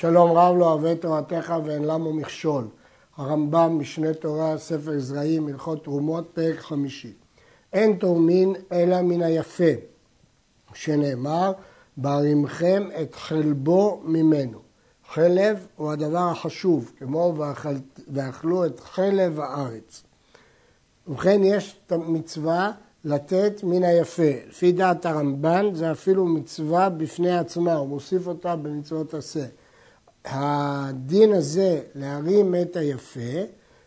שלום רב לא אוהב תורתך ואין למו מכשול. הרמב"ם, משנה תורה, ספר אזרעי, מלכות תרומות, פרק 50. אין תורמין אלא מן היפה, שנאמר, בהרימכם את חלבו ממנו. חלב הוא הדבר החשוב, כמו ואכלו את חלב הארץ. ובכן יש מצווה לתת מן היפה. לפי דעת הרמב"ן זה אפילו מצווה בפני עצמה, הוא מוסיף אותה במצוות עשה. הדין הזה להרים את היפה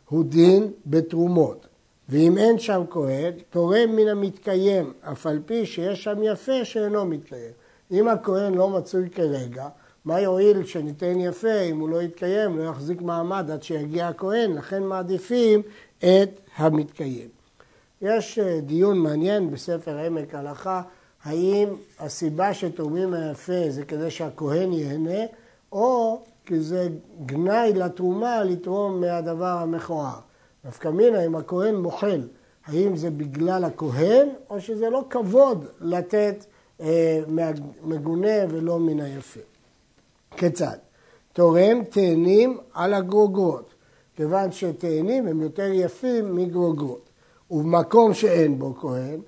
הוא דין בתרומות. ואם אין שם כהן, תורם מן המתקיים, אף על פי שיש שם יפה שאינו מתקיים. אם הכהן לא מצוי כרגע, מה יועיל שניתן יפה אם הוא לא יתקיים, לא יחזיק מעמד עד שיגיע הכהן, לכן מעדיפים את המתקיים. יש דיון מעניין בספר עמק הלכה, האם הסיבה שתורמים היפה זה כדי שהכהן ייהנה, או כי זה גנאי לתרומה לתרום מהדבר המכוער. דווקא מינה, אם הכהן מוחל, האם זה בגלל הכהן, או שזה לא כבוד לתת מגונה ולא מן היפה. כיצד? תורם תאנים על הגרוגרות, כיוון שתאנים הם יותר יפים מגרוגרות. ובמקום שאין בו כהן,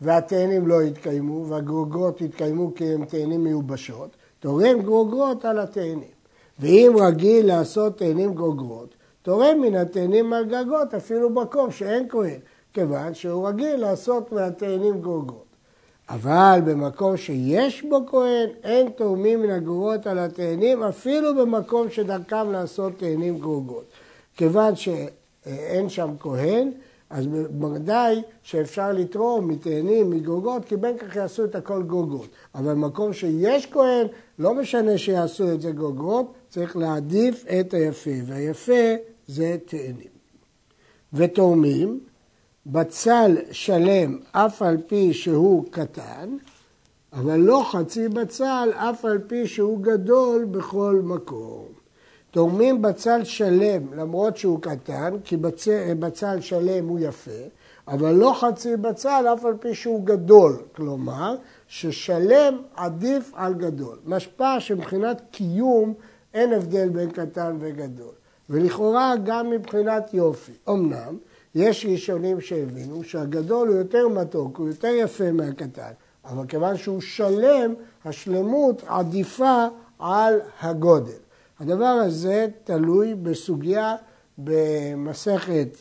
והתאנים לא יתקיימו, והגרוגרות יתקיימו כי הם תאנים מיובשות, תורם גרוגרות על התאנים. ואם רגיל לעשות תאנים גרוגרות, תורם מן התאנים מרגגות, אפילו מקום שאין כהן, כיוון שהוא רגיל לעשות מהתאנים גרוגרות. אבל במקום שיש בו כהן, אין תורמים מן הגרוגרות על התאנים, אפילו במקום שדרכם לעשות תאנים גרוגרות. כיוון שאין שם כהן, אז בוודאי שאפשר לתרום מתאנים, מגרוגרות, כי בין כך יעשו את הכל גרוגרות. אבל במקום שיש כהן, לא משנה שיעשו את זה גרוגרות, צריך להעדיף את היפה, והיפה זה תאנים. ותורמים בצל שלם אף על פי שהוא קטן, אבל לא חצי בצל אף על פי שהוא גדול בכל מקום. תורמים בצל שלם למרות שהוא קטן, כי בצל שלם הוא יפה, אבל לא חצי בצל אף על פי שהוא גדול, כלומר ששלם עדיף על גדול. משפע שמבחינת קיום אין הבדל בין קטן וגדול, ולכאורה גם מבחינת יופי. אמנם יש ראשונים שהבינו שהגדול הוא יותר מתוק, הוא יותר יפה מהקטן, אבל כיוון שהוא שלם, השלמות עדיפה על הגודל. הדבר הזה תלוי בסוגיה במסכת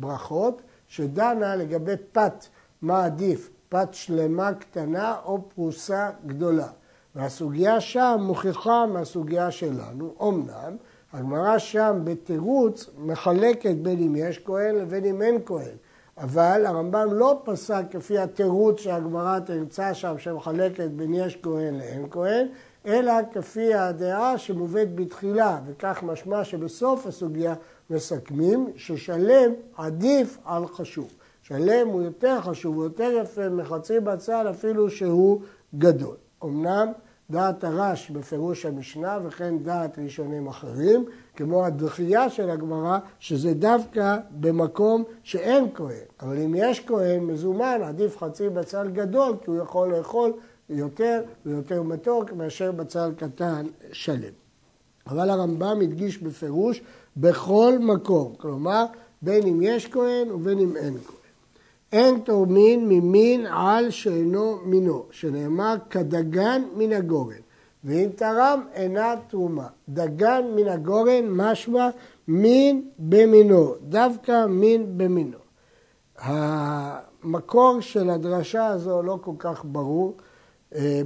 ברכות, שדנה לגבי פת, מה עדיף, פת שלמה קטנה או פרוסה גדולה. והסוגיה שם מוכיחה מהסוגיה שלנו, אמנם, הגמרא שם בתירוץ מחלקת בין אם יש כהן לבין אם אין כהן, אבל הרמב"ם לא פסק כפי התירוץ שהגמרא תמצא שם שמחלקת בין יש כהן לאין כהן, אלא כפי הדעה שמובאת בתחילה, וכך משמע שבסוף הסוגיה מסכמים ששלם עדיף על חשוב. שלם הוא יותר חשוב, הוא יותר יפה מחצי בצל אפילו שהוא גדול. אמנם דעת הראש בפירוש המשנה וכן דעת ראשונים אחרים, כמו הדחייה של הגמרא, שזה דווקא במקום שאין כהן. אבל אם יש כהן מזומן, עדיף חצי בצל גדול, כי הוא יכול לאכול יותר ויותר מתוק מאשר בצל קטן שלם. אבל הרמב"ם הדגיש בפירוש בכל מקום, כלומר בין אם יש כהן ובין אם אין כהן. אין תורמין ממין על שאינו מינו, שנאמר כדגן מן הגורן, ואם תרם אינה תרומה. דגן מן הגורן משמע מין במינו, דווקא מין במינו. המקור של הדרשה הזו לא כל כך ברור,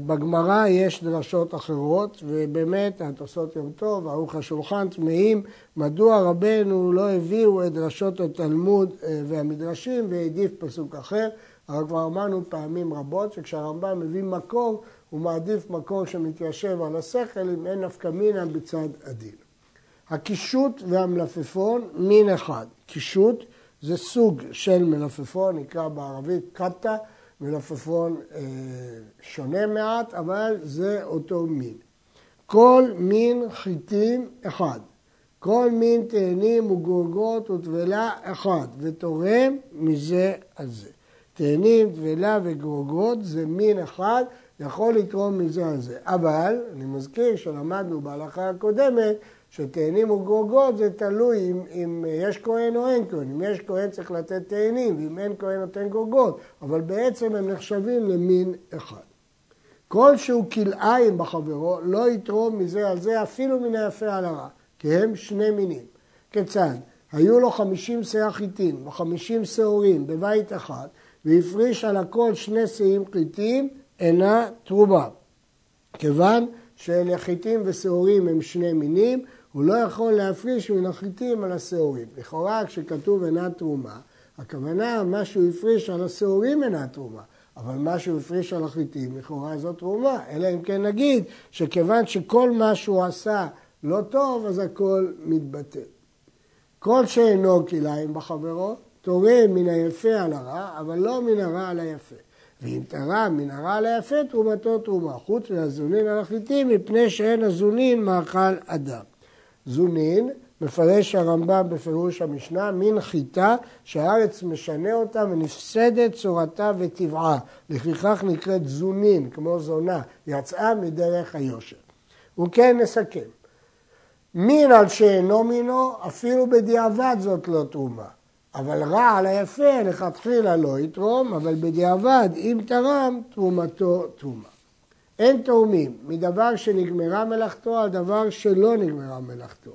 בגמרא יש דרשות אחרות, ובאמת התוספות יום טוב, ערוך השולחן תמהים, מדוע רבנו לא הביאו את דרשות התלמוד והמדרשים והעדיף פסוק אחר. אבל כבר אמרנו פעמים רבות שכשהרמב"ם מביא מקור, הוא מעדיף מקור שמתיישב על השכל אם אין נפקא מינה בצד הדין. הקישוט והמלפפון מין אחד. קישוט זה סוג של מלפפון, נקרא בערבית קטה, מלפפון שונה מעט, אבל זה אותו מין. כל מין חיטים אחד, כל מין תאנים וגורגות וטבלה אחד, ותורם מזה על זה. תאנים, טבלה וגורגות זה מין אחד, יכול לתרום מזה על זה. אבל אני מזכיר שלמדנו בהלכה הקודמת שתאנים וגרוגות זה תלוי אם יש כהן או אין כהן. אם יש כהן צריך לתת תאנים, ואם אין כהן נותן גרוגות, אבל בעצם הם נחשבים למין אחד. כל שהוא כלאיים בחברו לא יתרום מזה על זה אפילו מן היפה על הרע, כי הם שני מינים. כיצד? היו לו 50 שאה חיטים ו50 שעורים בבית אחד, והפריש על הכל 2 שאים חיטים, אינה תרומה. כיוון שאלה חיטים ושעורים הם שני מינים, הוא לא יכול להפריש מן החיטים על השעורים. לכאורה כשכתוב אינה תרומה, הכוונה מה שהוא הפריש על השעורים אינה תרומה. אבל מה שהוא הפריש על החיטים, לכאורה זאת תרומה. אלא אם כן נגיד שכיוון שכל מה שהוא עשה לא טוב, אז הכל מתבטל. כל שאינו כלאיים בחברו, תורם מן היפה על הרע, אבל לא מן הרע על היפה. ואם תרם מן הרע על היפה, תרומתו תרומה. חוץ מהזונין על החיטים, מפני שאין הזונין מאכל אדם. זונין, מפרש הרמב"ם בפירוש המשנה, מין חיטה שהארץ משנה אותה ונפסדת צורתה וטבעה. לפיכך נקראת זונין, כמו זונה, יצאה מדרך היושר. וכן נסכם. מין על שאינו מינו, אפילו בדיעבד זאת לא תרומה. אבל רע על היפה, לכתחילה לא יתרום, אבל בדיעבד, אם תרם, תרומתו תרומה. אין תורמים מדבר שנגמרה מלאכתו על דבר שלא נגמרה מלאכתו.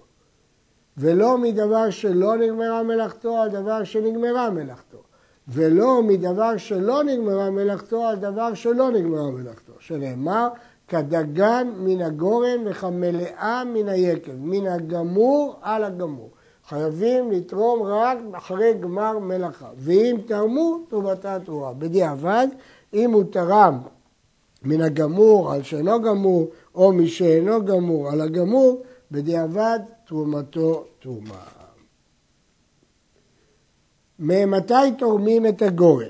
ולא מדבר שלא נגמרה מלאכתו על דבר שנגמרה מלאכתו. ולא מדבר שלא נגמרה מלאכתו על דבר שלא נגמרה מלאכתו. שנאמר, כדגן מן הגורן וכמלאה מן היקב, מן הגמור על הגמור. חייבים לתרום רק אחרי גמר מלאכה. ואם תרמו, תרומתה תרומה. בדיעבד, אם הוא תרם מן הגמור על שאינו גמור, או משאינו גמור על הגמור, בדיעבד תרומתו תרומה. ממתי תורמים את הגורן?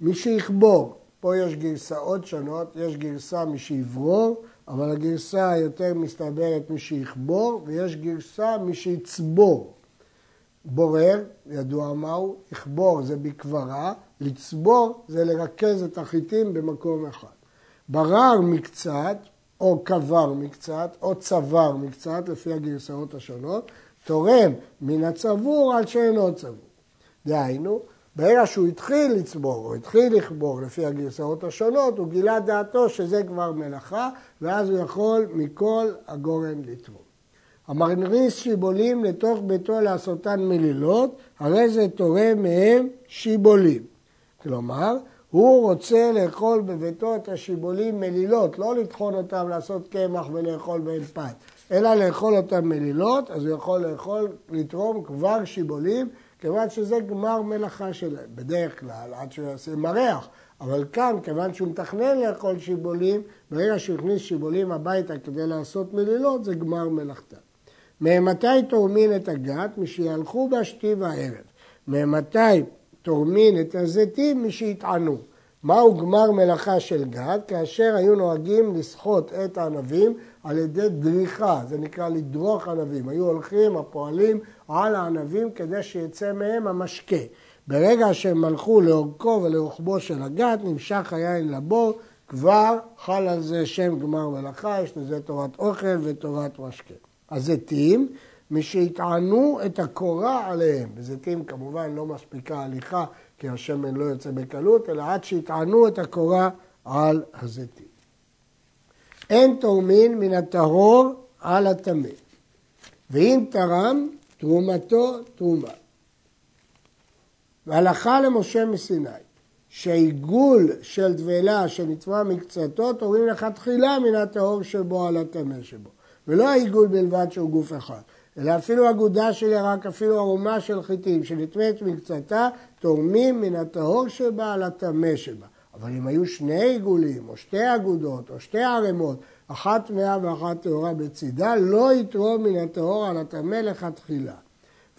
מי שיחבור. פה יש גרסאות שונות, יש גרסה מי שיברור, אבל הגרסה היותר מסתברת מי שיחבור, ויש גרסה מי שיצבור. בורר, ידוע מהו, יחבור זה בקברה, לצבור זה לרכז את החיטים במקום אחד. ברר מקצת, או קבר מקצת, או צבר מקצת, לפי הגרסאות השונות, תורם מן הצבור על שאינו צבור. דהיינו, ברגע שהוא התחיל לצבור או התחיל לכבור לפי הגרסאות השונות, הוא גילה דעתו שזה כבר מלאכה, ואז הוא יכול מכל הגורן לתרום. המכניס שיבולים לתוך ביתו לעשותן מלילות, הרי זה תורם מהם שיבולים. כלומר, הוא רוצה לאכול בביתו את השיבולים מלילות, לא לטחון אותם לעשות קמח ולאכול בהם פת, אלא לאכול אותם מלילות, אז הוא יכול לתרום כבר שיבולים, כיוון שזה גמר מלאכה שלהם, בדרך כלל, עד שהוא יעשה מרח. אבל כאן, כיוון שהוא מתכנן לאכול שיבולים, ברגע שהוא הכניס שיבולים הביתה כדי לעשות מלילות, זה גמר מלאכתה. ממתי תורמין את הגת? משיהלכו בשתי וערב. ממתי תורמין את הזיתים? משיתענו. מהו גמר מלאכה של גת? כאשר היו נוהגים לסחוט את הענבים על ידי דריכה, זה נקרא לדרוך ענבים. היו הולכים הפועלים על הענבים כדי שיצא מהם המשקה. ברגע שהם הלכו לאורכו ולרוחבו של הגת, נמשך היין לבור, כבר חל על זה שם גמר מלאכה, יש לזה תורת אוכל ותורת משקה. הזיתים, משהטענו את הקורה עליהם, בזיתים כמובן לא מספיקה הליכה, כי השמן לא יוצא בקלות, אלא עד שהטענו את הקורה על הזיתים. אין תורמין מן הטהור על הטמא, ואם תרם, תרומתו תרומה. והלכה למשה מסיני, שעיגול של דבלה שנצבע מקצתו, תורמים לכתחילה מן הטהור שבו על הטמא שבו. ולא העיגול בלבד שהוא גוף אחד, אלא אפילו אגודה של ירק, אפילו ארומה של חיטים שנטמאת מקצתה, תורמים מן הטהור שבה על הטמא שבה. אבל אם היו שני עיגולים, או שתי אגודות, או שתי ערמות, אחת טמאה ואחת טהורה בצידה, לא יתרום מן הטהור על הטמא לכתחילה.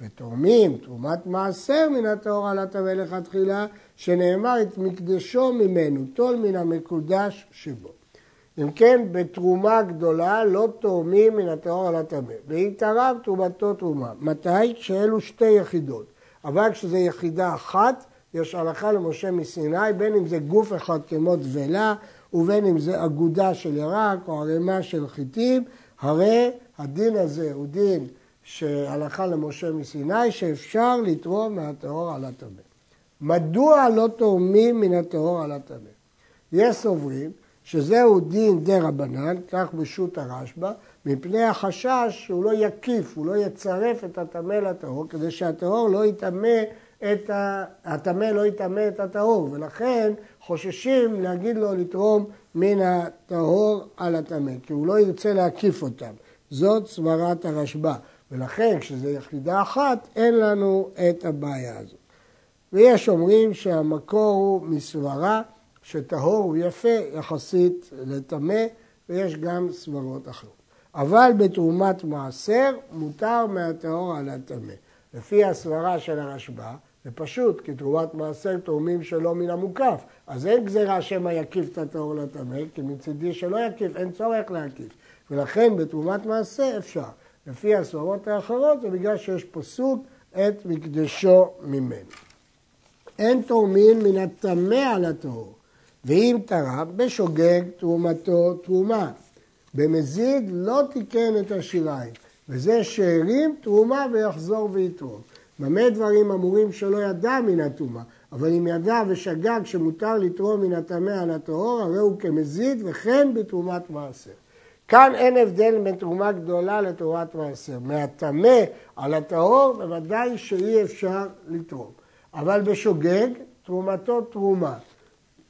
ותורמים תרומת מעשר מן הטהור על הטמא לכתחילה, שנאמר את מקדשו ממנו, תול מן המקודש שבו. אם כן, בתרומה גדולה לא תורמים מן הטהור על הטמא. ואם תרם, תרומתו תרומה. מתי? כשאלו שתי יחידות. אבל כשזה יחידה אחת, יש הלכה למשה מסיני, בין אם זה גוף אחד כמו דבלה, ובין אם זה אגודה של ירק או ערימה של חיטים, הרי הדין הזה הוא דין שהלכה למשה מסיני, שאפשר לתרום מהטהור על הטמא. מדוע לא תורמים מן הטהור על הטמא? יש סוברים שזהו דין די רבנן, כך בשו"ת הרשב"ה, מפני החשש שהוא לא יקיף, הוא לא יצרף את הטמא לטהור, כדי שהטהור לא יטמא את הטהור, ולכן חוששים להגיד לו לתרום מן הטהור על הטמא, כי הוא לא ירצה להקיף אותם. זאת סברת הרשב"ה, ולכן כשזו יחידה אחת אין לנו את הבעיה הזאת. ויש אומרים שהמקור הוא מסברה, שטהור הוא יפה יחסית לטמא, ויש גם סברות אחרות. אבל בתרומת מעשר מותר מהטהור על הטמא. לפי הסברה של הרשב"ה, זה פשוט, כי תרומת מעשר תורמים שלא מן המוקף, אז אין גזירה שמא יקיף את הטהור לטמא, כי מצידי שלא יקיף, אין צורך להקיף. ולכן בתרומת מעשר אפשר. לפי הסברות האחרות, זה בגלל שיש פסוק את מקדשו ממנו. אין תורמים מן הטמא על הטהור, ואם תרם בשוגג תרומתו תרומה. במזיד לא תיקן את השיריים, וזה שאירים תרומה ויחזור ויתרום. במה דברים אמורים שלא ידע מן הטומאה, אבל אם ידע ושגג שמותר לתרום מן הטמא על הטהור, הרי הוא כמזיד וכן בתרומת מעשר. כאן אין הבדל בין תרומה גדולה לתרומת מעשר. מהטמא על הטהור בוודאי שאי אפשר לתרום. אבל בשוגג תרומתו תרומה,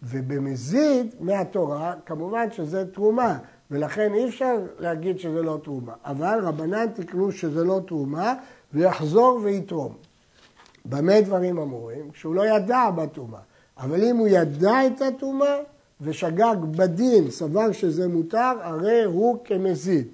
ובמזיד מהתורה כמובן שזה תרומה, ולכן אי אפשר להגיד שזה לא תרומה. אבל רבנן תקנו שזה לא תרומה ויחזור ויתרום. במה דברים אמורים? כשהוא לא ידע בתרומה. אבל אם הוא ידע את התרומה ושגג בדין, סבר שזה מותר, הרי הוא כמזיד.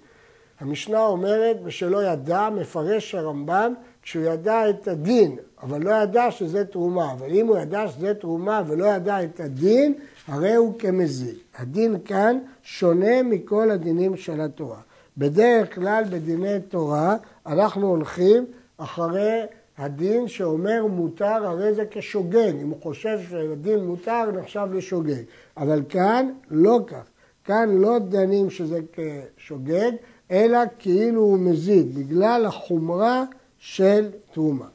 המשנה אומרת בשלא ידע, מפרש הרמב"ן, כשהוא ידע את הדין, אבל לא ידע שזה תרומה. אבל אם הוא ידע שזה תרומה ולא ידע את הדין, הרי הוא כמזיד. הדין כאן שונה מכל הדינים של התורה. בדרך כלל בדיני תורה אנחנו הולכים אחרי הדין שאומר מותר, הרי זה כשוגג. אם הוא חושב שהדין מותר, נחשב לשוגג. אבל כאן לא כך. כאן לא דנים שזה כשוגג, אלא כאילו הוא מזיד, בגלל החומרה של תרומה.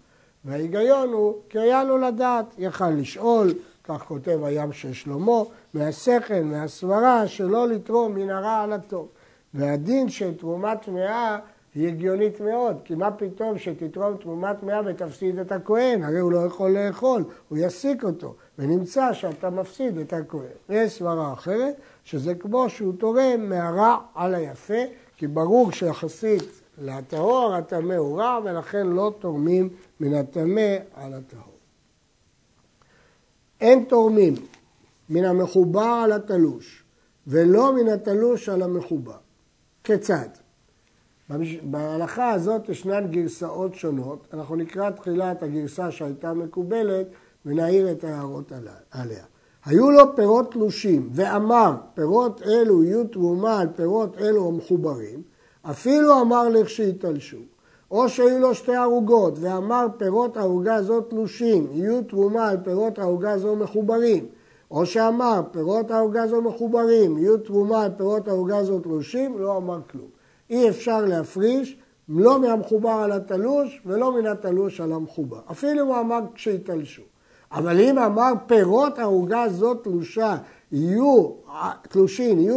וההיגיון הוא, כי היה לו לדעת, יכל לשאול, כך כותב הים של שלמה, מהשכל, מהסברה, שלא לתרום מן הרע על הטוב. והדין של תרומה טמאה היא הגיונית מאוד, כי מה פתאום שתתרום תרומה טמאה ותפסיד את הכהן? הרי הוא לא יכול לאכול, הוא יסיק אותו, ונמצא שאתה מפסיד את הכהן. יש סברה אחרת, שזה כמו שהוא תורם מהרע על היפה, כי ברור שיחסית לטהור הטמא הוא רע, ולכן לא תורמים מן הטמא על הטהור. אין תורמים מן המחובר על התלוש, ולא מן התלוש על המחובר. כיצד? בהלכה הזאת ישנן גרסאות שונות, אנחנו נקרא תחילה את הגרסה שהייתה מקובלת, ונעיר את ההערות עליה. היו לו פירות תלושים, ואמר פירות אלו יהיו תרומה על פירות אלו המחוברים, אפילו אמר לך שהתלשו, או שהיו לו שתי ערוגות, ואמר פירות ערוגה זו תלושים, יהיו תרומה על פירות ערוגה זו מחוברים, או שאמר פירות ערוגה זו מחוברים, יהיו תרומה על פירות ערוגה זו תלושים, לא אמר כלום. אי אפשר להפריש, לא מהמחובר על התלוש, ולא מן התלוש על המחובר. אפילו הוא אמר כשהתלשו. אבל אם אמר פירות ערוגה זו תלושה, יהיו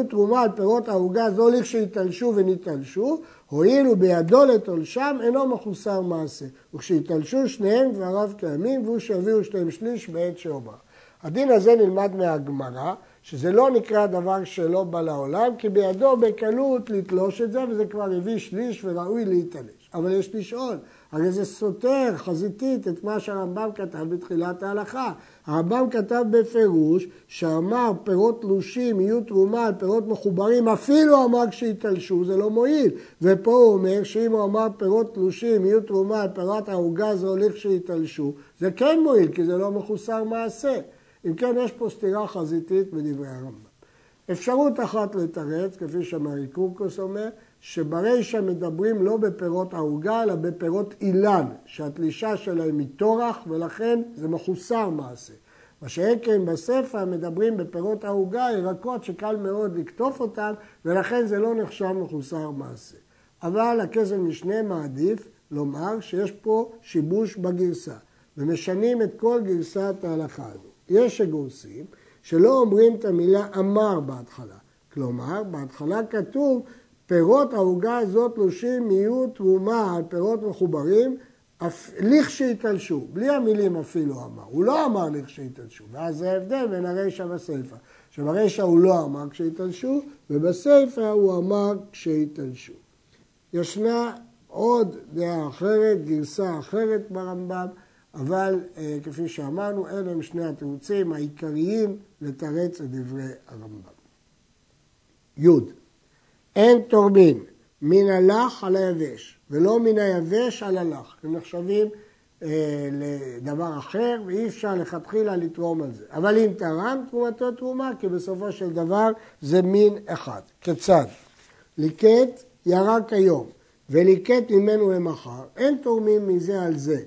תרומה על פירות העוגה זו לכשיתלשו ונתלשו, הועילו בידו לתולשם אינו מחוסר מעשה. וכשיתלשו שניהם דבריו קיימים, והוא שהביאו שתיים שליש בעת שאומר. הדין הזה נלמד מהגמרא, שזה לא נקרא דבר שלא בא לעולם, כי בידו בקלות לתלוש את זה, וזה כבר הביא שליש וראוי להתלש. אבל יש לשאול, הרי זה סותר חזיתית את מה שהרמב"ם כתב בתחילת ההלכה. הרמב"ם כתב בפירוש שאמר פירות תלושים יהיו תרומה על פירות מחוברים, אפילו אמר כשיתלשו, זה לא מועיל. ופה הוא אומר שאם הוא אמר פירות תלושים יהיו תרומה על פירות העוגה זו לכשיתלשו, זה כן מועיל, כי זה לא מחוסר מעשה. אם כן, יש פה סתירה חזיתית בדברי הרמב"ם. אפשרות אחת לתרץ, כפי שמרי קורקוס אומר, שברישה מדברים לא בפירות ערוגה, אלא בפירות אילן, שהתלישה שלהם היא תורח, ולכן זה מחוסר מעשה. מה שעקם בספר מדברים בפירות העוגה, ירקות שקל מאוד לקטוף אותם, ולכן זה לא נחשב מחוסר מעשה. אבל הכסף משנה מעדיף לומר שיש פה שיבוש בגרסה, ומשנים את כל גרסת ההלכה הזו. יש שגורסים שלא אומרים את המילה אמר בהתחלה, כלומר בהתחלה כתוב פירות העוגה הזאת תלושים יהיו תרומה על פירות מחוברים לכשיתלשו, בלי המילים אפילו אמר, הוא לא אמר לכשיתלשו, ואז זה ההבדל בין הרשע והסיפא, שברשע הוא לא אמר כשיתלשו ובסיפא הוא אמר כשיתלשו. ישנה עוד דעה אחרת, גרסה אחרת ברמב"ם, אבל כפי שאמרנו, אלה הם שני התירוצים העיקריים לתרץ את דברי הרמב"ם. י. אין תורמים מן הלח על היבש, ולא מן היבש על הלח. הם נחשבים לדבר אחר, ואי אפשר לכתחילה לתרום על זה. אבל אם תרם, תרומתו תרומה, כי בסופו של דבר זה מין אחד. כיצד? ליקט ירק היום, וליקט ממנו למחר, אין תורמים מזה על זה.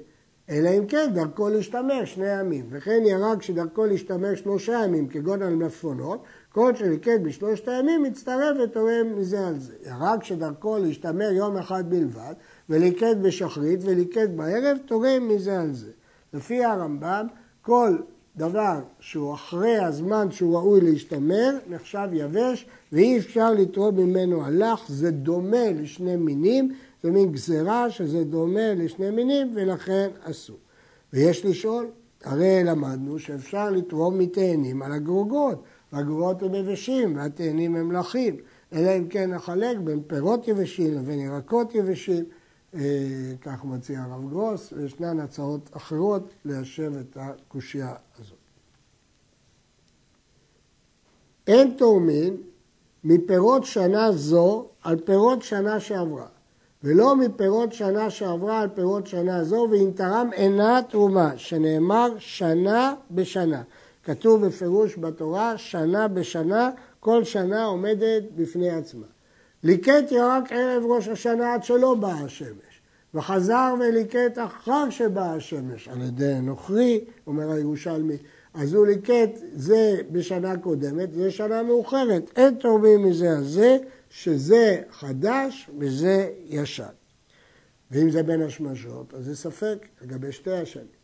אלא אם כן דרכו להשתמש 2 ימים, וכן ירק שדרכו להשתמש 3 ימים, כגון על מלפפונות, כל שליקט ב3 ימים מצטרף ותורם מזה על זה. ירק שדרכו להשתמש יום אחד בלבד, וליקט בשחרית וליקט בערב, תורם מזה על זה. לפי הרמב"ם, כל דבר שהוא אחרי הזמן שהוא ראוי להשתמר, נחשב יבש, ואי אפשר לתרום ממנו הלך, זה דומה ל2 מינים, זה מין גזירה שזה דומה ל2 מינים ולכן אסור. ויש לשאול, הרי למדנו שאפשר לתרום מתאנים על הגרוגות, והגרוגות הם יבשים והתאנים הם לחים, אלא אם כן נחלק בין פירות יבשים לבין ירקות יבשים, כך מציע הרב גרוס, וישנן הצעות אחרות ליישב את הקושיה הזאת. אין תורמין מפירות שנה זו על פירות שנה שעברה, ולא מפירות שנה שעברה על פירות שנה זו, ואם תרם אינה תרומה, שנאמר שנה בשנה. כתוב בפירוש בתורה שנה בשנה, כל שנה עומדת בפני עצמה. ליקט ירק ערב ראש השנה עד שלא באה השמש, וחזר וליקט אחר שבאה השמש, על ידי נוכרי, אומר הירושלמי, אז הוא ליקט זה בשנה קודמת, זה שנה מאוחרת, אין תורמים מזה על זה, שזה חדש וזה ישן. ואם זה בין השמשות, אז זה ספק לגבי 2 השנים.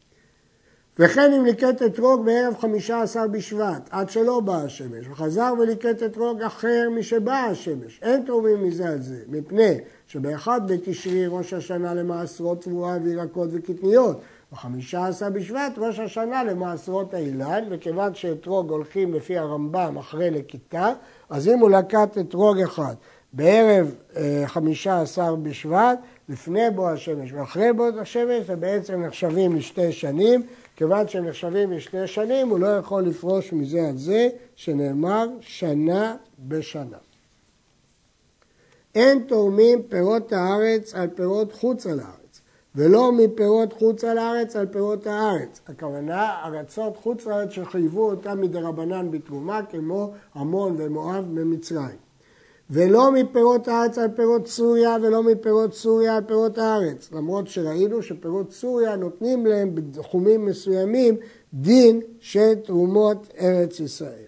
וכן אם ליקט אתרוג בערב 15 בשבט, עד שלא באה השמש, וחזר וליקט אתרוג אחר משבאה השמש, אין תורמים מזה על זה, מפני שבאחד בתשרי ראש השנה למעשרות תבואה וירקות וקטניות, ב15 בשבט ראש השנה למעשרות האילן, וכיוון שאתרוג הולכים לפי הרמב"ם אחרי לקיטה, אז אם הוא לקט אתרוג אחד בערב 15 בשבט, לפני בו השמש ואחרי בו השמש, הם בעצם נחשבים ל2 שנים, כיוון שהם נחשבים ל2 שנים, הוא לא יכול לפרוש מזה על זה, שנאמר שנה בשנה. אין תורמים פירות הארץ על פירות חוץ על הארץ, ולא מפירות חוץ על הארץ על פירות הארץ. הכוונה, ארצות חוץ לארץ שחייבו אותם מדרבנן בתרומה, כמו עמון ומואב ממצרים. ולא מפירות הארץ על פירות סוריה, ולא מפירות סוריה על פירות הארץ. למרות שראינו שפירות סוריה נותנים להם בתחומים מסוימים דין של תרומות ארץ ישראל.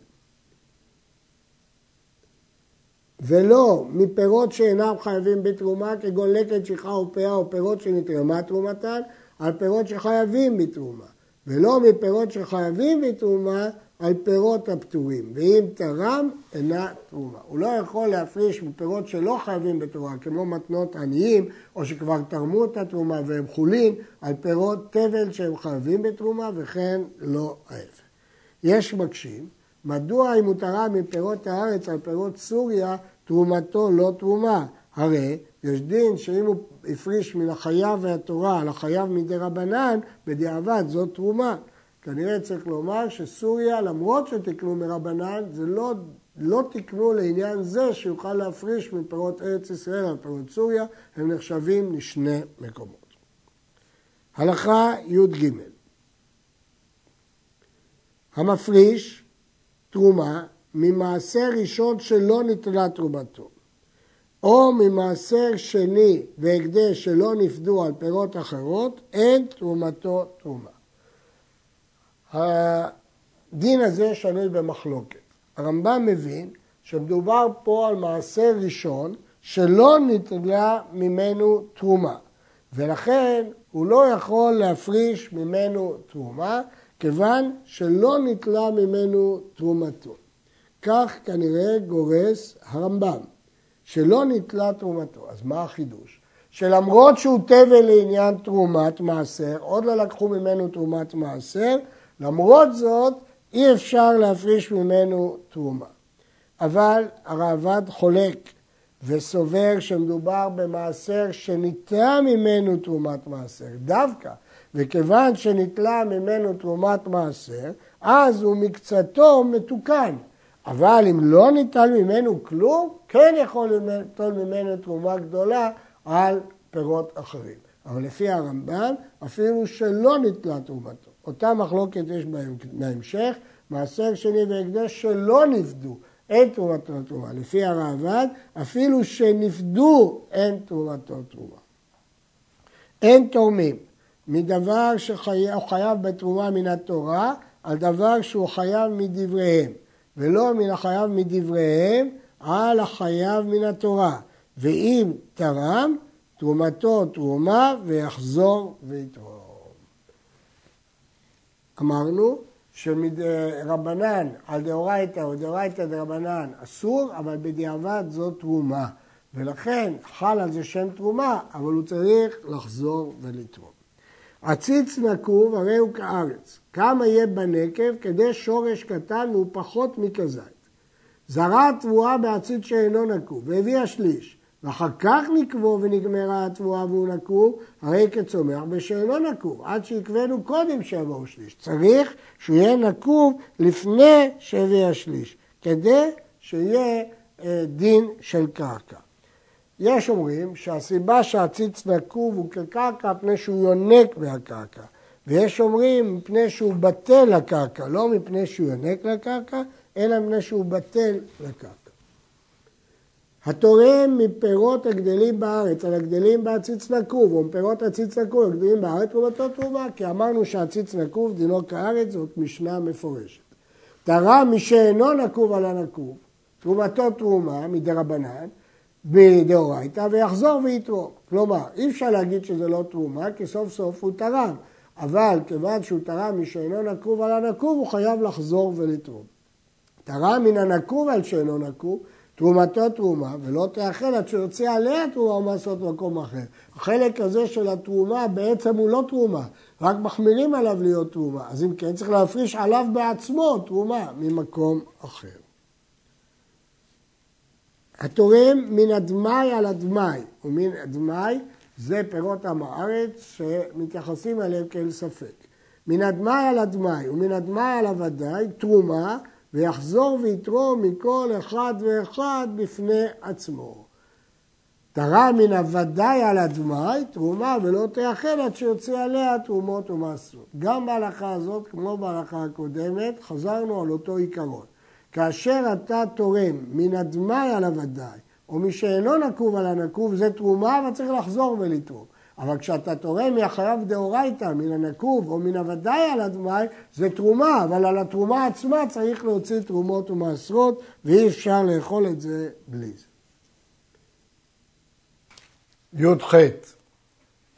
ולא מפירות שאינם חייבים בתרומה, כגון לקט, שכחה או פאה או פירות שנתרמה תרומתן, על פירות שחייבים בתרומה. ולא מפירות שחייבים בתרומה, על פירות הפטורים, ואם תרם אינה תרומה. הוא לא יכול להפריש מפירות שלא חייבים בתרומה, כמו מתנות עניים, או שכבר תרמו את התרומה והם חולים, על פירות תבל שהם חייבים בתרומה, וכן לא ההפך. יש מקשים, מדוע אם הוא תרם מפירות הארץ על פירות סוריה, תרומתו לא תרומה? הרי יש דין שאם הוא הפריש מן החייב והתורה, על החייב מדי רבנן, בדיעבד זאת תרומה. כנראה צריך לומר שסוריה, למרות שתקנו מרבנן, זה לא תקנו לעניין זה שיוכל להפריש מפירות ארץ ישראל על פירות סוריה, הם נחשבים ל2 מקומות. הלכה י"ג. המפריש תרומה ממעשר ראשון שלא נטלה תרומתו, או ממעשר שני והקדש שלא נפדו על פירות אחרות, אין תרומתו תרומה. הדין הזה שנוי במחלוקת. הרמב"ם מבין שמדובר פה על מעשה ראשון שלא נתגלה ממנו תרומה, ולכן הוא לא יכול להפריש ממנו תרומה, כיוון שלא נתגלה ממנו תרומתו. כך כנראה גורס הרמב"ם, שלא נתגלה תרומתו. אז מה החידוש? שלמרות שהוא תבל לעניין תרומת מעשר, עוד לא לקחו ממנו תרומת מעשר, למרות זאת אי אפשר להפריש ממנו תרומה. אבל הרעב"ד חולק וסובר שמדובר במעשר שנתלה ממנו תרומת מעשר דווקא, וכיוון שנתלה ממנו תרומת מעשר, אז הוא מקצתו מתוקן. אבל אם לא ניתן ממנו כלום, כן יכול ליטול ממנו תרומה גדולה על פירות אחרים. אבל לפי הרמב"ן, אפילו שלא ניתלה תרומתו. אותה מחלוקת יש בהמשך, מעשר שני והקדש שלא נפדו, אין תרומתו תרומה. לפי הרעב"ד, אפילו שנפדו אין תרומתו תרומה. אין תורמים מדבר שהוא חייב בתרומה מן התורה, על דבר שהוא חייב מדבריהם, ולא מן החייב מדבריהם, על החייב מן התורה. ואם תרם, תרומתו תרומה ויחזור ויתרום. אמרנו שמדרבנן על דאורייתא או דאורייתא דרבנן אסור, אבל בדיעבד זו תרומה. ולכן חל על זה שם תרומה, אבל הוא צריך לחזור ולתרום. עציץ נקוב הרי הוא כארץ, כמה יהיה בנקב כדי שורש קטן והוא פחות מכזית. זרעה תבואה בעציץ שאינו נקוב והביאה שליש, ואחר כך נקבו ונגמרה התבואה והוא נקוב, הרי כצומח בשאינו נקוב, עד שיקבנו קודם שיבואו שליש. צריך שיהיה נקוב לפני שהביאה שליש, כדי שיהיה דין של קרקע. יש אומרים שהסיבה שהציץ נקוב הוא כקרקע מפני שהוא יונק מהקרקע, ויש אומרים מפני שהוא בטל לקרקע, לא מפני שהוא יונק לקרקע, אלא מפני שהוא בטל לקרקע. התורם מפירות הגדלים בארץ, על הגדלים בהציץ נקוב, או מפירות הציץ נקוב, הגדלים בארץ תרומתו תרומה, כי אמרנו שהציץ נקוב דינו כארץ, זאת משנה מפורשת. תרם משאינו נקוב על הנקוב, תרומתו תרומה מדרבנן, בדאורייתא ויחזור ויתרום. כלומר, אי אפשר להגיד שזה לא תרומה, כי סוף סוף הוא תרם. אבל כיוון שהוא תרם משאינו נקוב על הנקוב, הוא חייב לחזור ולתרום. תרם מן הנקוב על שאינו נקוב, תרומתו תרומה, ולא תאכל עד שיוצא עליה תרומה ומעשות במקום אחר. החלק הזה של התרומה בעצם הוא לא תרומה, רק מחמירים עליו להיות תרומה. אז אם כן, צריך להפריש עליו בעצמו תרומה ממקום אחר. התורם מן אדמי על אדמי, ומן אדמי זה פירות עם הארץ שמתייחסים עליהם כאל ספק. מן אדמי על אדמי ומן אדמי על עבדי תרומה, ויחזור ויתרום מכל אחד ואחד בפני עצמו. תרם מן עבדי על אדמי תרומה ולא תאכל עד שיוצא עליה תרומות ומעשרות. גם בהלכה הזאת כמו בהלכה הקודמת חזרנו על אותו עיקרון. כאשר אתה תורם מן אדמי על עבדי, או משאינו נקוב על הנקוב, זה תרומה, אבל צריך לחזור ולתרום. אבל כשאתה תורם מהחייב דאורייתא, מן הנקוב, או מן עבדי על אדמי, זה תרומה, אבל על התרומה עצמה צריך להוציא תרומות ומעשרות, ואי אפשר לאכול את זה בלי זה. י"ח,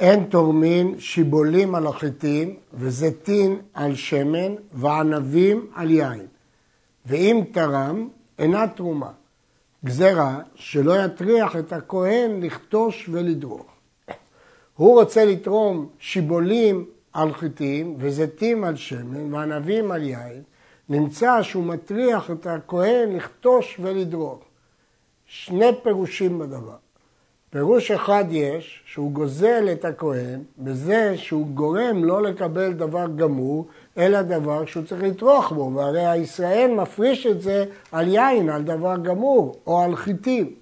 אין תורמין שיבולים על החיטים, וזיתין על שמן, וענבים על יין. ואם תרם, אינה תרומה. גזרה שלא יטריח את הכהן לכתוש ולדרוך. הוא רוצה לתרום שיבולים על חיטים וזיתים על שמן וענבים על יין, נמצא שהוא מטריח את הכהן לכתוש ולדרוך. שני פירושים בדבר. פירוש אחד יש שהוא גוזל את הכהן בזה שהוא גורם לא לקבל דבר גמור, אלא דבר שהוא צריך לתרוך בו, והרי הישראל מפריש את זה על יין, על דבר גמור או על חיטים.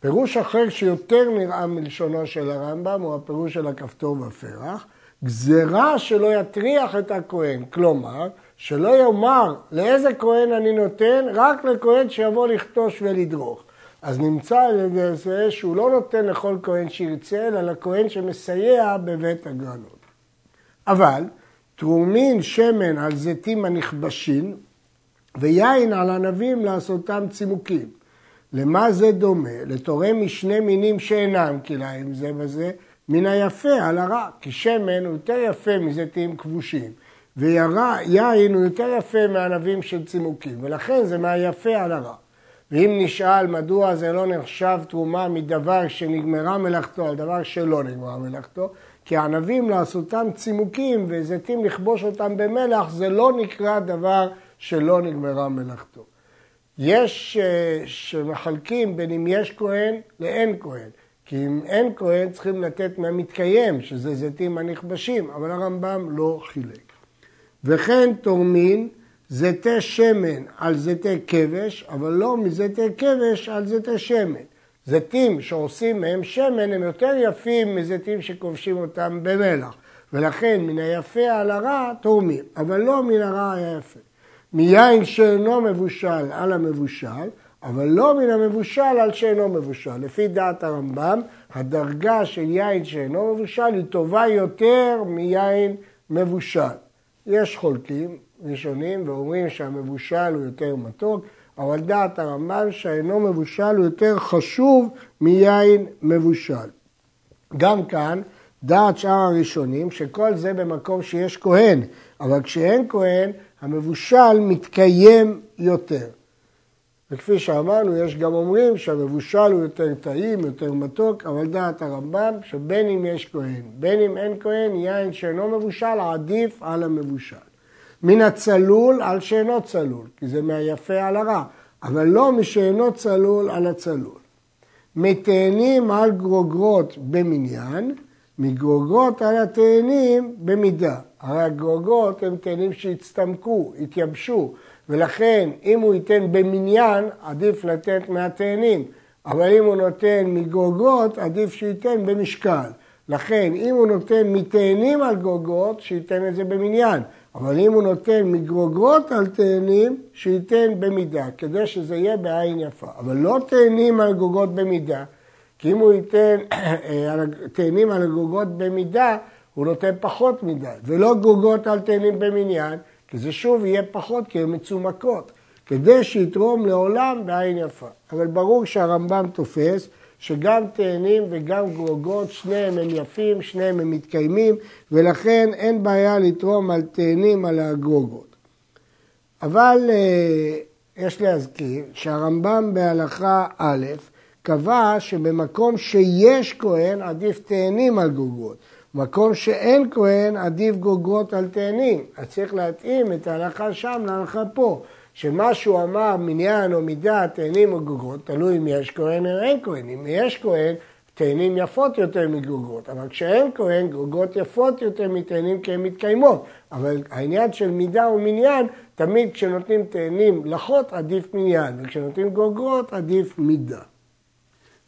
פירוש אחר שיותר נראה מלשונו של הרמב"ם הוא הפירוש של הכפתור והפרח, גזרה שלא יטריח את הכהן, כלומר שלא יאמר לאיזה כהן אני נותן, רק לכהן שיבוא לכתוש ולדרוך. אז נמצא על ידי זה שהוא לא נותן לכל כהן שירצה, אלא לכהן שמסייע בבית הגרנות. אבל תרומין שמן על זיתים הנכבשים, ויין על ענבים לעשותם צימוקים. למה זה דומה? לתורם משני מינים שאינם כלאיים זה וזה, מן היפה על הרע, כי שמן הוא יותר יפה מזיתים כבושים, ויין הוא יותר יפה מענבים של צימוקים, ולכן זה מהיפה על הרע. ואם נשאל מדוע זה לא נחשב תרומה מדבר שנגמרה מלאכתו על דבר שלא נגמרה מלאכתו, כי הענבים לעשותם צימוקים וזיתים לכבוש אותם במלח, זה לא נקרא דבר שלא נגמרה מלאכתו. יש שמחלקים בין אם יש כהן לאין כהן, כי אם אין כהן צריכים לתת מהמתקיים, שזה זיתים הנכבשים, אבל הרמב"ם לא חילק. וכן תורמין זיתי שמן על זיתי כבש, אבל לא מזיתי כבש על זיתי שמן. זיתים שעושים מהם שמן הם יותר יפים מזיתים שכובשים אותם במלח, ולכן מן היפה על הרע תורמים, אבל לא מן הרע היפה. מיין שאינו מבושל על המבושל, אבל לא מן המבושל על שאינו מבושל. לפי דעת הרמב"ם, הדרגה של יין שאינו מבושל היא טובה יותר מיין מבושל. יש חולקים ראשונים ואומרים שהמבושל הוא יותר מתוק, אבל דעת הרמב"ם שאינו מבושל הוא יותר חשוב מיין מבושל. גם כאן, דעת שאר הראשונים שכל זה במקום שיש כהן, אבל כשאין כהן, המבושל מתקיים יותר. וכפי שאמרנו, יש גם אומרים שהמבושל הוא יותר טעים, יותר מתוק, אבל דעת הרמב"ם שבין אם יש כהן, בין אם אין כהן, יין שאינו מבושל עדיף על המבושל. מן הצלול על שאינו צלול, כי זה מהיפה על הרע, אבל לא משאינו צלול על הצלול. מתאנים על גרוגרות במניין, מגרוגרות על התאנים במידה. הרי הגרוגרות הם תאנים שהצטמקו, התייבשו, ולכן אם הוא ייתן במניין עדיף לתת מהתאנים, אבל אם הוא נותן מגרוגרות עדיף שייתן במשקל. לכן אם הוא נותן מתאנים על גרוגרות שייתן את זה במניין, אבל אם הוא נותן מגרוגרות על תאנים שייתן במידה, כדי שזה יהיה בעין יפה, אבל לא תאנים על גרוגרות במידה, כי אם הוא ייתן תאנים על גרוגרות במידה הוא נותן פחות מדי, ולא גרוגרות על תאנים במניין, כי זה שוב יהיה פחות, כי הן מצומקות, כדי שיתרום לעולם בעין יפה. אבל ברור שהרמב"ם תופס שגם תאנים וגם גרוגרות, שניהם הם יפים, שניהם הם מתקיימים, ולכן אין בעיה לתרום על תאנים על הגרוגרות. אבל יש להזכיר שהרמב"ם בהלכה א' קבע שבמקום שיש כהן עדיף תאנים על גרוגרות, מקום שאין כהן עדיף גרוגרות על תאנים. אז צריך להתאים את ההלכה שם להלכה פה, שמשהו אמר מניין או מידה, תאנים או גרוגרות, תלוי אם יש כהן או אין כהן. אם יש כהן, תאנים יפות יותר מגרוגרות, אבל כשאין כהן, גרוגרות יפות יותר מתאנים כי הן מתקיימות. אבל העניין של מידה ומניין, תמיד כשנותנים תאנים לחות עדיף מניין, וכשנותנים גרוגרות עדיף מידה.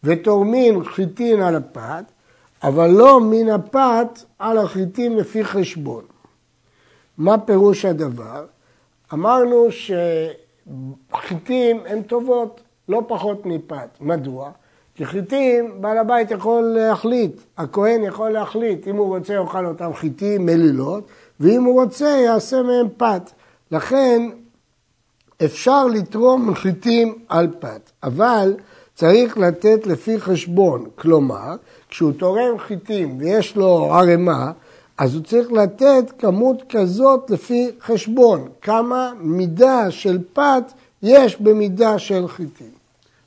ותורמים חיטין על הפת, אבל לא מן הפת על החיטין לפי חשבון. מה פירוש הדבר? אמרנו שחיטים הם טובות, לא פחות מפת. מדוע? כי חיטים בעל הבית יכול להחליט, הכהן יכול להחליט, אם הוא רוצה יאכל אותם חיטים מלילות, ואם הוא רוצה יעשה מהם פת. לכן אפשר לתרום חיטים על פת, אבל צריך לתת לפי חשבון, כלומר, כשהוא תורם חיטים ויש לו ערמה, אז הוא צריך לתת כמות כזאת לפי חשבון, כמה מידה של פת יש במידה של חיטים.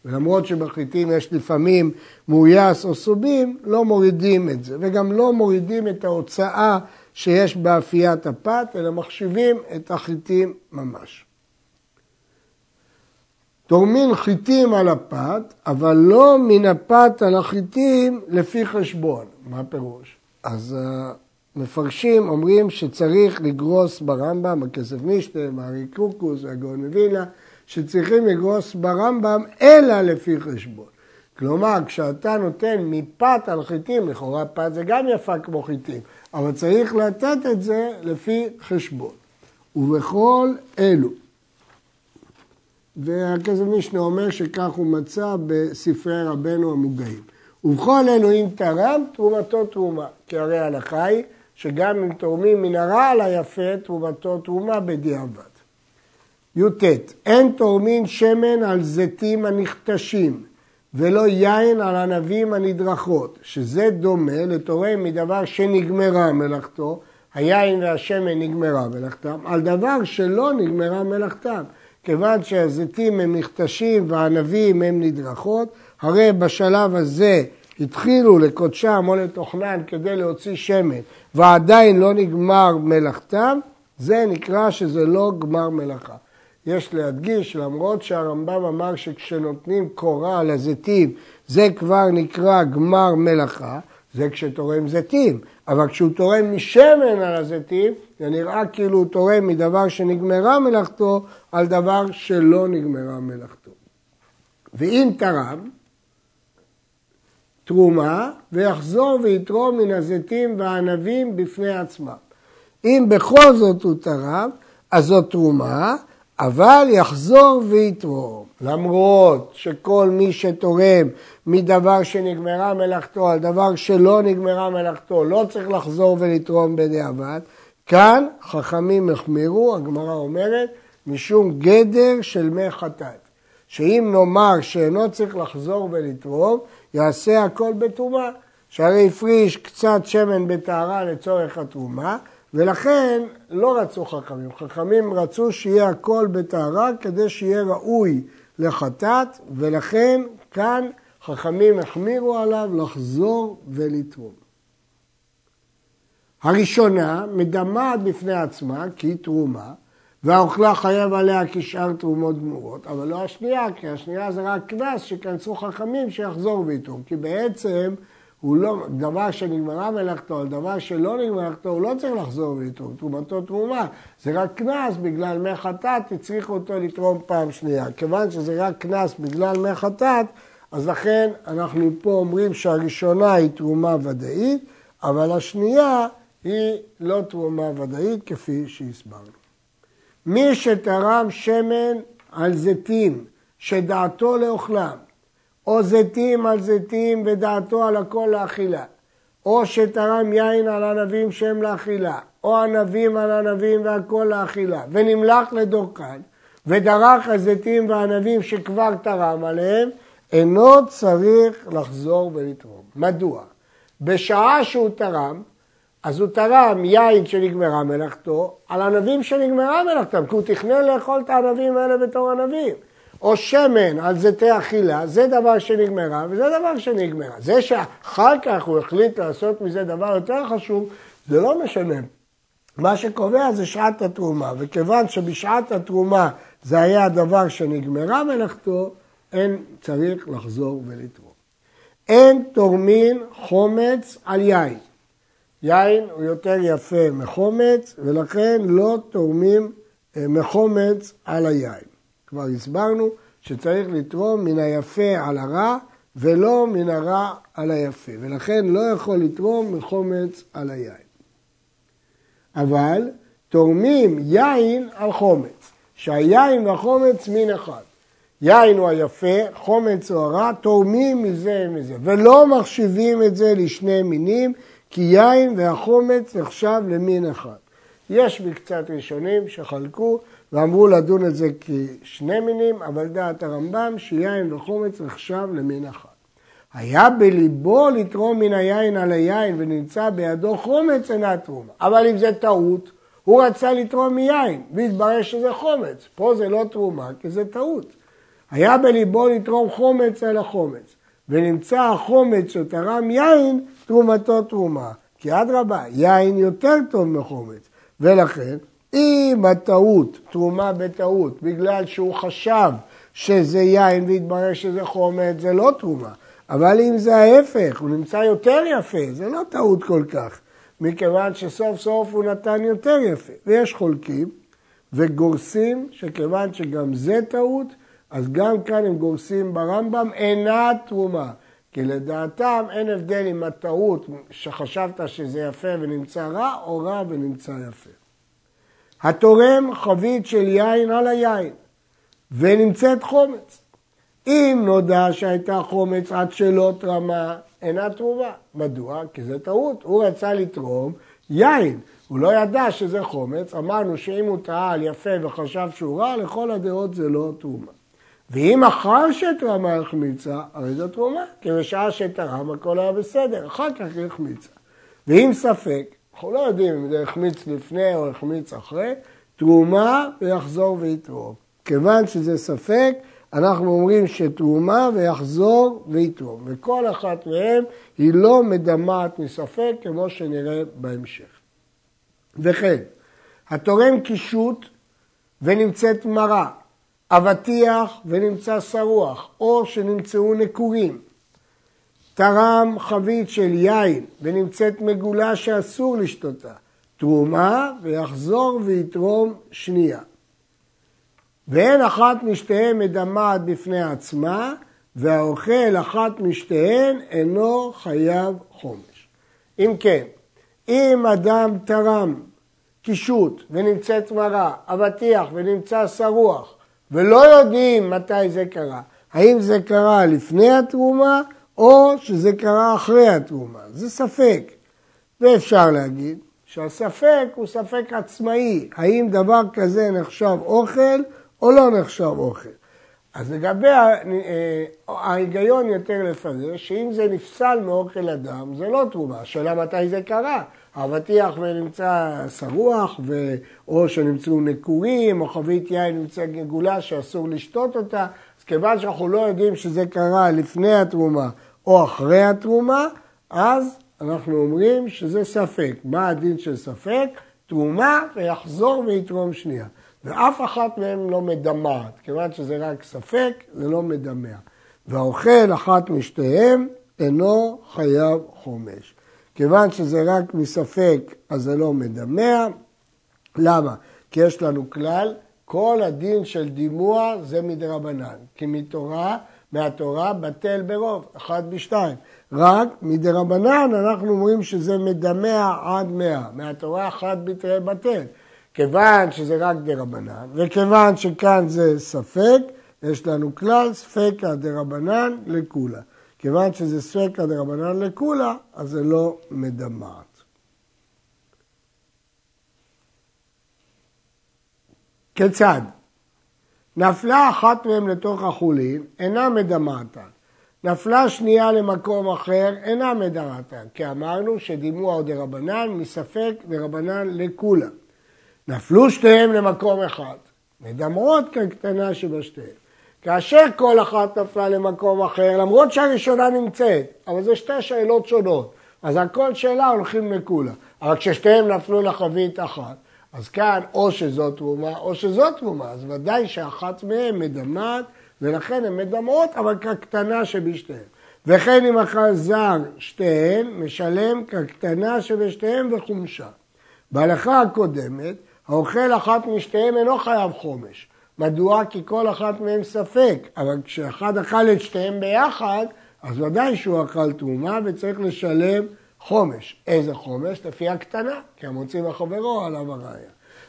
ולמרות שבחיטים יש לפעמים מויס או סובים, לא מורידים את זה, וגם לא מורידים את ההוצאה שיש באפיית הפת, אלא מחשיבים את החיטים ממש. תורמין חיטים על הפת, אבל לא מן הפת על החיטים לפי חשבון. מה פירוש? אז מפרשים אומרים שצריך לגרוס ברמב"ם, הכסף משנה, מארי קורקוס, הגאון מווילנה, שצריכים לגרוס ברמב"ם אלא לפי חשבון. כלומר, כשאתה נותן מפת על חיטים, לכאורה פת זה גם יפה כמו חיטים, אבל צריך לתת את זה לפי חשבון. ובכל אלו. והכסף משנה אומר שכך הוא מצא בספרי רבנו המוגאים. ובכל אלו אם תרם, תרומתו תרומה. כי הרי ההלכה היא שגם אם תורמים מן הרע ליפה, תרומתו תרומה בדיעבד. י"ט, אין תורמין שמן על זיתים הנכתשים, ולא יין על ענבים הנדרכות, שזה דומה לתורם מדבר שנגמרה מלאכתו, היין והשמן נגמרה מלאכתם, על דבר שלא נגמרה מלאכתם, כיוון שהזיתים הם נכתשים והענבים הם נדרכות, הרי בשלב הזה התחילו לקודשם או לתוכנן כדי להוציא שמן, ועדיין לא נגמר מלאכתם, זה נקרא שזה לא גמר מלאכה. יש להדגיש, למרות שהרמב"ם אמר שכשנותנים קורה על הזיתים, זה כבר נקרא גמר מלאכה, זה כשתורם זיתים, אבל כשהוא תורם משמן על הזיתים, זה נראה כאילו הוא תורם מדבר שנגמרה מלאכתו, על דבר שלא נגמרה מלאכתו. ואם תרם, תרומה, ויחזור ויתרום מן הזיתים והענבים בפני עצמם. אם בכל זאת הוא תרם, אז זאת תרומה, אבל יחזור ויתרום. למרות שכל מי שתורם מדבר שנגמרה מלאכתו על דבר שלא נגמרה מלאכתו, לא צריך לחזור ולתרום בדיעבד, כאן חכמים החמירו, הגמרא אומרת, משום גדר של מי חטאת. שאם נאמר שאינו צריך לחזור ולתרום, יעשה הכל בתרומה, שהרי הפריש קצת שמן בטהרה לצורך התרומה, ולכן לא רצו חכמים. חכמים רצו שיהיה הכל בטהרה כדי שיהיה ראוי לחטאת, ולכן כאן חכמים החמירו עליו לחזור ולתרום. הראשונה מדמעת בפני עצמה כי היא תרומה, והאוכלה חייב עליה כשאר תרומות גמורות, אבל לא השנייה, כי השנייה זה רק כנס שכנסו חכמים שיחזור ויתרום, כי בעצם הוא לא, דבר שנגמרה מלאכתו, דבר שלא נגמרה מלאכתו, הוא לא צריך לחזור ולתרום, תרומתו תרומה, זה רק קנס בגלל מי חטאת, הצריך אותו לתרום פעם שנייה, כיוון שזה רק קנס בגלל מי חטאת, אז לכן אנחנו פה אומרים שהראשונה היא תרומה ודאית, אבל השנייה היא לא תרומה ודאית כפי שהסברנו. מי שתרם שמן על זיתים שדעתו לאוכלם, או זיתים על זיתים ודעתו על הכל לאכילה, או שתרם יין על ענבים שהם לאכילה, או ענבים על ענבים והכל לאכילה, ונמלח לדורכן, ודרך הזיתים והענבים שכבר תרם עליהם, אינו צריך לחזור ולתרום. מדוע? בשעה שהוא תרם, אז הוא תרם יין שנגמרה מלאכתו, על ענבים שנגמרה מלאכתם, כי הוא תכנן לאכול את הענבים האלה בתור ענבים. או שמן על זיתי אכילה, זה דבר שנגמרה וזה דבר שנגמרה. זה שאחר כך הוא החליט לעשות מזה דבר יותר חשוב, זה לא משנה. מה שקובע זה שעת התרומה, וכיוון שבשעת התרומה זה היה הדבר שנגמרה מלאכתו, אין צריך לחזור ולתרום. אין תורמין חומץ על יין. יין הוא יותר יפה מחומץ, ולכן לא תורמים מחומץ על היין. כבר הסברנו שצריך לתרום מן היפה על הרע ולא מן הרע על היפה, ולכן לא יכול לתרום מחומץ על היין. אבל תורמים יין על חומץ, שהיין והחומץ מין אחד. יין הוא היפה, חומץ הוא הרע, תורמים מזה ומזה, ולא מחשיבים את זה לשני מינים, כי יין והחומץ נחשב למין אחד. יש בקצת ראשונים שחלקו, ואמרו לדון את זה כשני מינים, אבל דעת הרמב"ם שיין וחומץ נחשב למין אחד. היה בליבו לתרום מן היין על היין ונמצא בידו חומץ אינה תרומה. אבל אם זה טעות, הוא רצה לתרום מיין והתברר שזה חומץ. פה זה לא תרומה כי זה טעות. היה בליבו לתרום חומץ על החומץ ונמצא החומץ שתרם יין, תרומתו תרומה. כי אדרבה, יין יותר טוב מחומץ. ולכן, אם הטעות, תרומה בטעות, בגלל שהוא חשב שזה יין והתברר שזה חומץ, זה לא תרומה. אבל אם זה ההפך, הוא נמצא יותר יפה, זה לא טעות כל כך, מכיוון שסוף סוף הוא נתן יותר יפה. ויש חולקים וגורסים שכיוון שגם זה טעות, אז גם כאן הם גורסים ברמב"ם אינה תרומה. כי לדעתם אין הבדל אם הטעות שחשבת שזה יפה ונמצא רע, או רע ונמצא יפה. התורם חבית של יין על היין, ונמצאת חומץ. אם נודע שהייתה חומץ עד שלא תרמה, אינה תרומה. מדוע? כי זה טעות. הוא רצה לתרום יין. הוא לא ידע שזה חומץ, אמרנו שאם הוא טעל יפה וחשב שהוא רע, לכל הדעות זה לא תרומה. ואם אחר שתרמה החמיצה, הרי זו תרומה, כי בשעה שתרם הכל היה בסדר, אחר כך היא החמיצה. ואם ספק, אנחנו לא יודעים אם זה החמיץ לפני או החמיץ אחרי, תרומה ויחזור ויתרום. כיוון שזה ספק, אנחנו אומרים שתרומה ויחזור ויתרום. וכל אחת מהם היא לא מדמעת מספק, כמו שנראה בהמשך. וכן, התורם קישוט ונמצאת מרה, אבטיח ונמצא שרוח, או שנמצאו נקורים. תרם חבית של יין ונמצאת מגולה שאסור לשתותה. תרומה ויחזור ויתרום שנייה. ואין אחת משתיהן מדמעת בפני עצמה, והאוכל אחת משתיהן אינו חייב חומש. אם כן, אם אדם תרם קישוט ונמצאת מרה, אבטיח ונמצא שרוח, ולא יודעים מתי זה קרה, האם זה קרה לפני התרומה או שזה קרה אחרי התרומה, זה ספק. ואפשר להגיד שהספק הוא ספק עצמאי, האם דבר כזה נחשב אוכל או לא נחשב אוכל. אז לגבי ההיגיון יותר לפרש, שאם זה נפסל מאוכל אדם, זה לא תרומה, השאלה מתי זה קרה. אבטיח ונמצא שרוח, או שנמצאו נקורים, או חבית יין נמצא גגולה שאסור לשתות אותה, אז כיוון שאנחנו לא יודעים שזה קרה לפני התרומה או אחרי התרומה, אז אנחנו אומרים שזה ספק. מה הדין של ספק? תרומה ויחזור ויתרום שנייה. ואף אחת מהם לא מדמעת, כיוון שזה רק ספק, זה לא מדמע. והאוכל אחת משתיהם אינו חייב חומש. כיוון שזה רק מספק, אז זה לא מדמע. למה? כי יש לנו כלל, כל הדין של דימוע זה מדרבנן. כי מהתורה בטל ברוב, אחת בשתיים. רק מדרבנן אנחנו אומרים שזה מדמע עד 100. מהתורה אחת בתרי בטל. כיוון שזה רק דרבנן, וכיוון שכאן זה ספק, יש לנו כלל ספקא דרבנן לכולה. כיוון שזה ספקא דרבנן לכולה, אז זה לא מדמעת. כיצד? נפלה אחת מהם לתוך החולין, אינה מדמעתן. נפלה שנייה למקום אחר, אינה מדמעתן. כי אמרנו שדימוע הוא דרבנן, מספק דרבנן לכולה. נפלו שתיהם למקום אחד, מדמרות כקטנה שבשתיהם. כאשר כל אחת נפלה למקום אחר, למרות שהראשונה נמצאת, אבל זה שתי שאלות שונות, אז על כל שאלה הולכים לכולה. אבל כששתיהם נפלו לחבית אחת, אז כאן או שזאת תרומה או שזאת תרומה, אז ודאי שאחת מהן מדמעת, ולכן הן מדמעות, אבל כקטנה שבשתיהם. וכן אם אכל זר שתיהן, משלם כקטנה שבשתיהם וחומשה. בהלכה הקודמת, האוכל אחת משתיהם אינו חייב חומש. מדוע? כי כל אחת מהם ספק, אבל כשאחד אכל את שתיהם ביחד, אז ודאי שהוא אכל תרומה וצריך לשלם חומש. איזה חומש? לפי הקטנה, כי המוציא מחברו עליו הראיה.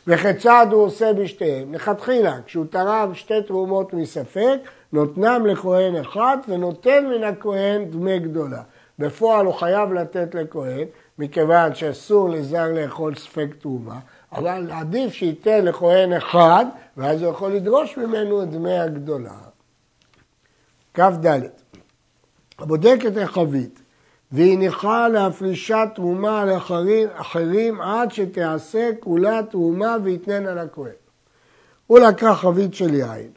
וכיצד הוא עושה בשתיהם? לכתחילה, כשהוא תרם שתי תרומות מספק, נותנם לכהן אחד ונותן מן הכהן דמי גדולה. בפועל הוא חייב לתת לכהן, מכיוון שאסור לזר לאכול ספק תרומה, אבל עדיף שייתן לכהן אחד, ואז הוא יכול לדרוש ממנו את דמי הגדולה. כף ד' הבודקת החבית, והיא ניחה להפרישת תרומה על אחרים עד שתעשה כולה תרומה ויתנן על הכהן. הוא לקח חבית של יין,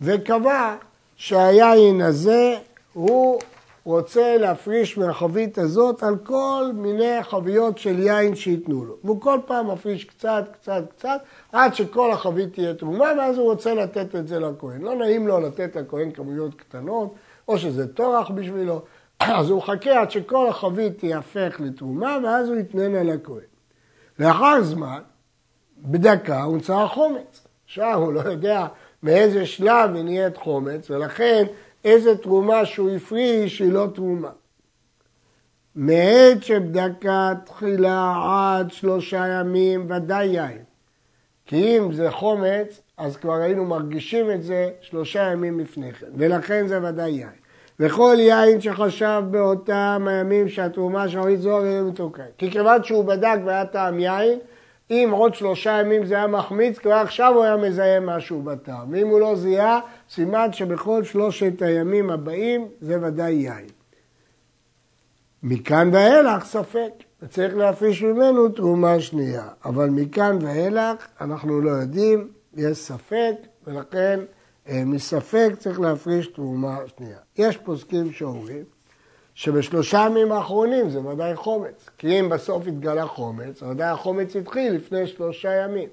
וקבע שהיין הזה הוא רוצה להפריש מהחבית הזאת על כל מיני חביות של יין שיתנו לו. והוא כל פעם מפריש קצת, קצת, קצת, עד שכל החבית תהיה תרומה, ואז הוא רוצה לתת את זה לכהן. לא נעים לו לתת לכהן כמויות קטנות, או שזה תורח בשבילו, אז הוא חכה עד שכל החבית תהפך לתרומה, ואז הוא יתנן על הכהן. לאחר זמן, בדקה, הוא נצא חומץ. עכשיו הוא לא יודע מאיזה שלב היא נהיית חומץ, ולכן איזה תרומה שהוא הפריש היא לא תרומה. מעת שבדקה תחילה עד 3 ימים ודאי יין. כי אם זה חומץ, אז כבר היינו מרגישים את זה 3 ימים לפני כן. ולכן זה ודאי יין. וכל יין שחשב באותם הימים שהתרומה שעורית זו היה מתוקן. כי כיוון שהוא בדק והיה טעם יין, אם עוד 3 ימים זה היה מחמיץ, כבר עכשיו הוא היה מזהה משהו בטעם. ואם הוא לא זיהה, סימן שבכל 3 הימים הבאים זה ודאי יין. מכאן ואילך ספק, צריך להפיש ממנו תרומה שנייה. אבל מכאן ואילך אנחנו לא יודעים, יש ספק, ולכן מספק צריך להפריש תרומה שנייה. יש פוסקים שאומרים שב3 ימים האחרונים זה ודאי חומץ, כי אם בסוף התגלה חומץ, ודאי החומץ התחיל לפני 3 ימים.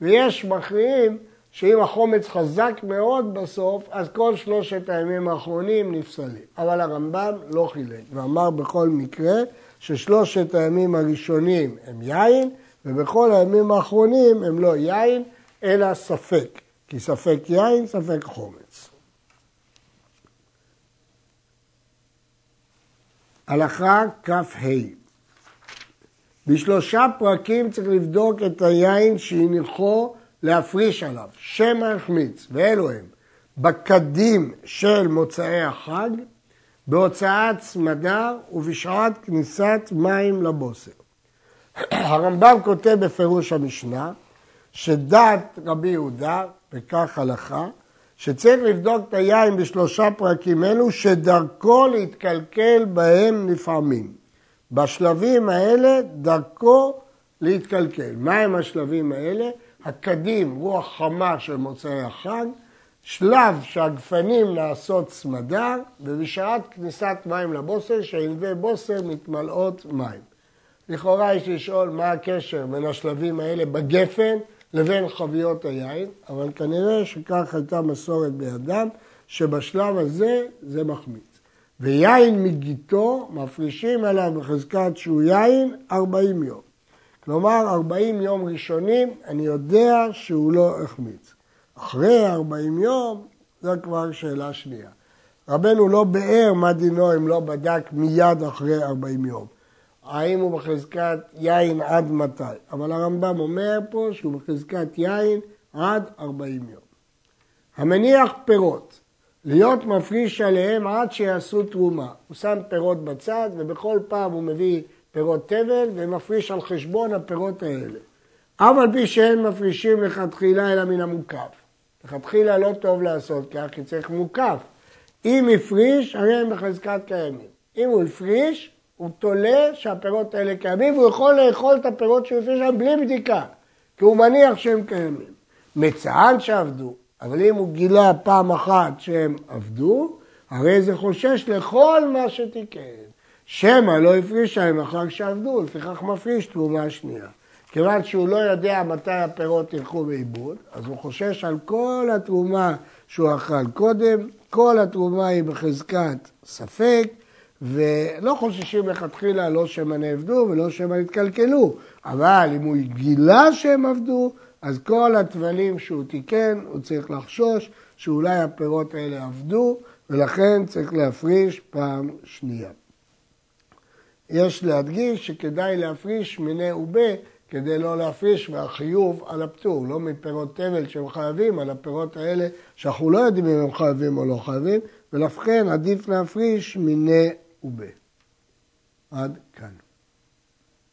ויש מכריעים שאם החומץ חזק מאוד בסוף, אז כל 3 הימים האחרונים נפסלים. אבל הרמב"ם לא חילק, ואמר בכל מקרה ש3 הימים הראשונים הם יין, ובכל הימים האחרונים הם לא יין, אלא ספק. כי ספק יין, ספק חומץ. הלכה כ"ה. ב3 פרקים צריך לבדוק את היין שהניחו להפריש עליו, שם החמיץ, ואלו הם בקדים של מוצאי החג, בהוצאת סמדר ובשעת כניסת מים לבוסר. הרמב"ם כותב בפירוש המשנה שדעת רבי יהודה, וכך הלכה, שצריך לבדוק את היין ב3 פרקים אלו, שדרכו להתקלקל בהם לפעמים. בשלבים האלה דרכו להתקלקל. מהם השלבים האלה? הקדים, רוח חמה של מוצאי החג, שלב שהגפנים נעשות סמדר, ובשעת כניסת מים לבוסר, שענבי בוסר מתמלאות מים. לכאורה יש לשאול מה הקשר בין השלבים האלה בגפן, לבין חביות היין, אבל כנראה שכך הייתה מסורת בידם, שבשלב הזה זה מחמיץ. ויין מגיתו מפרישים עליו בחזקת שהוא יין 40 יום. כלומר, 40 יום ראשונים אני יודע שהוא לא החמיץ. אחרי 40 יום, זו כבר שאלה שנייה. רבנו לא באר מה דינו אם לא בדק מיד אחרי 40 יום. האם הוא בחזקת יין עד מתי? אבל הרמב"ם אומר פה שהוא בחזקת יין עד 40 יום. המניח פירות, להיות מפריש עליהם עד שיעשו תרומה. הוא שם פירות בצד ובכל פעם הוא מביא פירות תבל ומפריש על חשבון הפירות האלה. אבל על פי שאין מפרישים לכתחילה אלא מן המוקף. לכתחילה לא טוב לעשות כך כי צריך מוקף. אם הפריש, הרי הם בחזקת קיימים. אם הוא הפריש, הוא תולה שהפירות האלה קיימים, והוא יכול לאכול את הפירות שהוא הפריש שם בלי בדיקה, כי הוא מניח שהם קיימים. מצען שעבדו, אבל אם הוא גילה פעם אחת שהם עבדו, הרי זה חושש לכל מה שתיקן. שמה לא הפריש להם אחר שעבדו, לפיכך מפריש תרומה שנייה. כיוון שהוא לא יודע מתי הפירות ילכו באיבוד, אז הוא חושש על כל התרומה שהוא אכל קודם, כל התרומה היא בחזקת ספק, ולא חוששים לכתחילה לא שהם נעבדו ולא שהם התקלקלו, אבל אם הוא גילה שהם עבדו, אז כל התבלים שהוא תיקן, הוא צריך לחשוש שאולי הפירות האלה עבדו, ולכן צריך להפריש פעם שנייה. יש להדגיש שכדאי להפריש מיני ובה, כדי לא להפריש מהחיוב על הפטור, לא מפירות תבל שהם חייבים, על הפירות האלה שאנחנו לא יודעים אם הם חייבים או לא חייבים, ולכן עדיף להפריש מיני ובה. עד כאן.